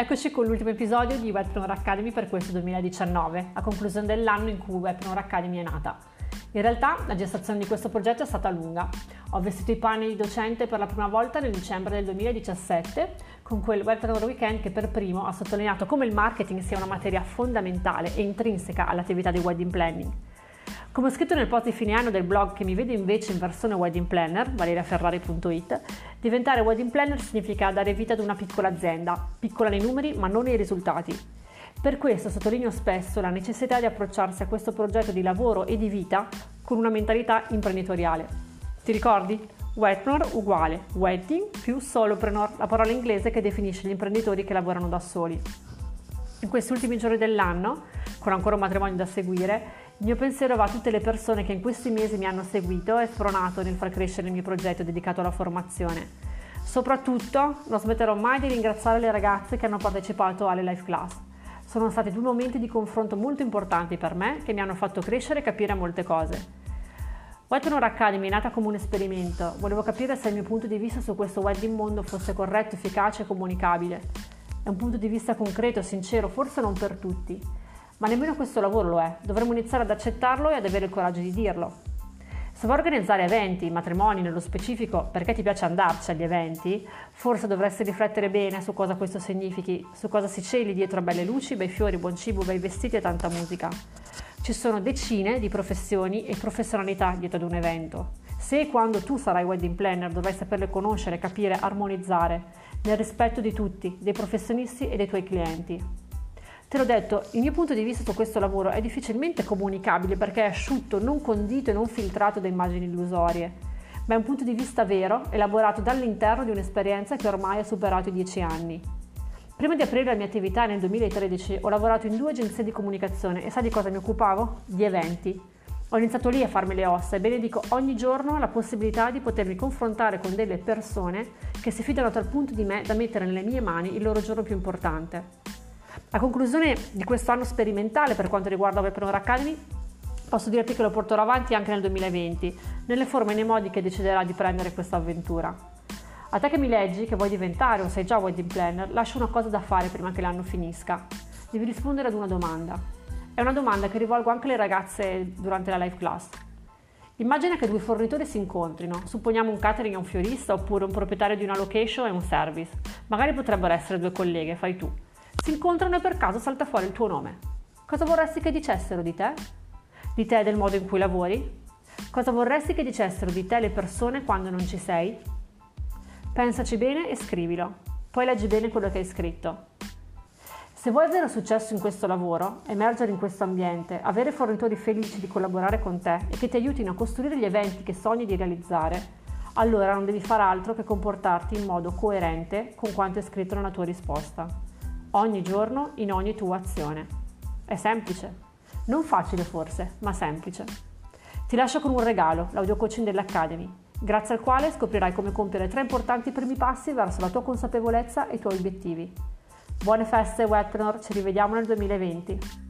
Eccoci con l'ultimo episodio di Webinar Academy per questo 2019, a conclusione dell'anno in cui Webinar Academy è nata. In realtà la gestazione di questo progetto è stata lunga. Ho vestito i panni di docente per la prima volta nel dicembre del 2017 con quel Webinar Weekend che per primo ha sottolineato come il marketing sia una materia fondamentale e intrinseca all'attività di wedding planning. Come ho scritto nel post di fine anno del blog che mi vede invece in versione wedding planner, valeriaferrari.it, diventare wedding planner significa dare vita ad una piccola azienda, piccola nei numeri ma non nei risultati. Per questo sottolineo spesso la necessità di approcciarsi a questo progetto di lavoro e di vita con una mentalità imprenditoriale. Ti ricordi? Wedpreneur uguale Wedding più Solopreneur, la parola inglese che definisce gli imprenditori che lavorano da soli. In questi ultimi giorni dell'anno, con ancora un matrimonio da seguire, il mio pensiero va a tutte le persone che in questi mesi mi hanno seguito e spronato nel far crescere il mio progetto dedicato alla formazione. Soprattutto, non smetterò mai di ringraziare le ragazze che hanno partecipato alle live class. Sono stati due momenti di confronto molto importanti per me che mi hanno fatto crescere e capire molte cose. Webinar Academy è nata come un esperimento, volevo capire se il mio punto di vista su questo Wedding Mondo fosse corretto, efficace e comunicabile. È un punto di vista concreto, sincero, forse non per tutti, ma nemmeno questo lavoro lo è, dovremmo iniziare ad accettarlo e ad avere il coraggio di dirlo. Se vuoi organizzare eventi, matrimoni nello specifico, perché ti piace andarci agli eventi, forse dovresti riflettere bene su cosa questo significhi, su cosa si celi dietro a belle luci, bei fiori, buon cibo, bei vestiti e tanta musica. Ci sono decine di professioni e professionalità dietro ad un evento. Se e quando tu sarai wedding planner dovrai saperle conoscere, capire, armonizzare, nel rispetto di tutti, dei professionisti e dei tuoi clienti. Te l'ho detto, il mio punto di vista su questo lavoro è difficilmente comunicabile perché è asciutto, non condito e non filtrato da immagini illusorie, ma è un punto di vista vero, elaborato dall'interno di un'esperienza che ormai ha superato i 10 anni. Prima di aprire la mia attività nel 2013 ho lavorato in 2 agenzie di comunicazione e sai di cosa mi occupavo? Di eventi. Ho iniziato lì a farmi le ossa e benedico ogni giorno la possibilità di potermi confrontare con delle persone che si fidano a tal punto di me da mettere nelle mie mani il loro giorno più importante. A conclusione di questo anno sperimentale per quanto riguarda Webinar Academy, posso dirti che lo porterò avanti anche nel 2020, nelle forme e nei modi che deciderà di prendere questa avventura. A te che mi leggi, che vuoi diventare o sei già wedding planner, lascio una cosa da fare prima che l'anno finisca. Devi rispondere ad una domanda. È una domanda che rivolgo anche alle ragazze durante la live class. Immagina che 2 fornitori si incontrino, supponiamo un catering e un fiorista oppure un proprietario di una location e un service. Magari potrebbero essere 2 colleghe, fai tu. Si incontrano e per caso salta fuori il tuo nome. Cosa vorresti che dicessero di te? Di te e del modo in cui lavori? Cosa vorresti che dicessero di te le persone quando non ci sei? Pensaci bene e scrivilo, poi leggi bene quello che hai scritto. Se vuoi avere successo in questo lavoro, emergere in questo ambiente, avere fornitori felici di collaborare con te e che ti aiutino a costruire gli eventi che sogni di realizzare, allora non devi far altro che comportarti in modo coerente con quanto è scritto nella tua risposta. Ogni giorno, in ogni tua azione. È semplice. Non facile forse, ma semplice. Ti lascio con un regalo, l'audio coaching dell'Academy, grazie al quale scoprirai come compiere 3 importanti primi passi verso la tua consapevolezza e i tuoi obiettivi. Buone feste, Webinar, ci rivediamo nel 2020.